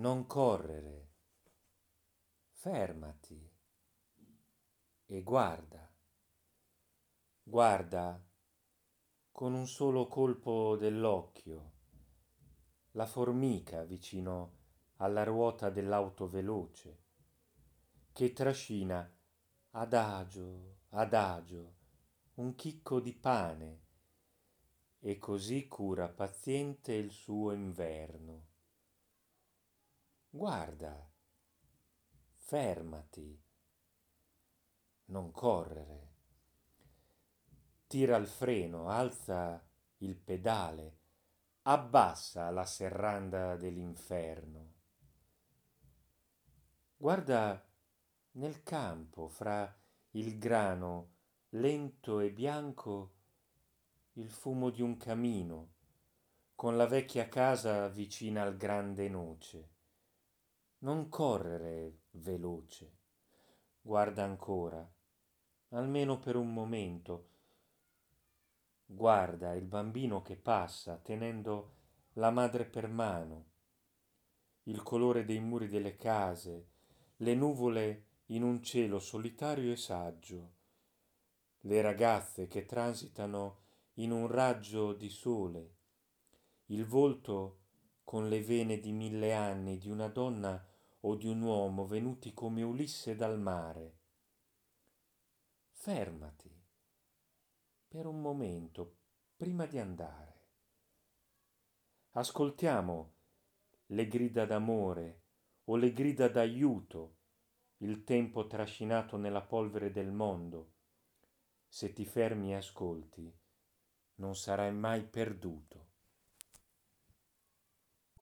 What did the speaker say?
non correre, fermati e guarda. Guarda con un solo colpo dell'occhio la formica vicino alla ruota dell'auto veloce che trascina adagio, adagio un chicco di pane e così cura paziente il suo inverno. Guarda, fermati, non correre. Tira il freno, alza il pedale, abbassa la serranda dell'inferno. Guarda nel campo, fra il grano lento e bianco, il fumo di un camino, con la vecchia casa vicina al grande noce. Non correre veloce. Guarda ancora, almeno per un momento. Guarda il bambino che passa tenendo la madre per mano, il colore dei muri delle case, le nuvole in un cielo solitario e saggio, le ragazze che transitano in un raggio di sole, il volto con le vene di 1000 anni di una donna o di un uomo venuti come Ulisse dal mare. Fermati per un momento prima di andare. Ascoltiamo le grida d'amore o le grida d'aiuto, il tempo trascinato nella polvere del mondo. Se ti fermi e ascolti, non sarai mai perduto.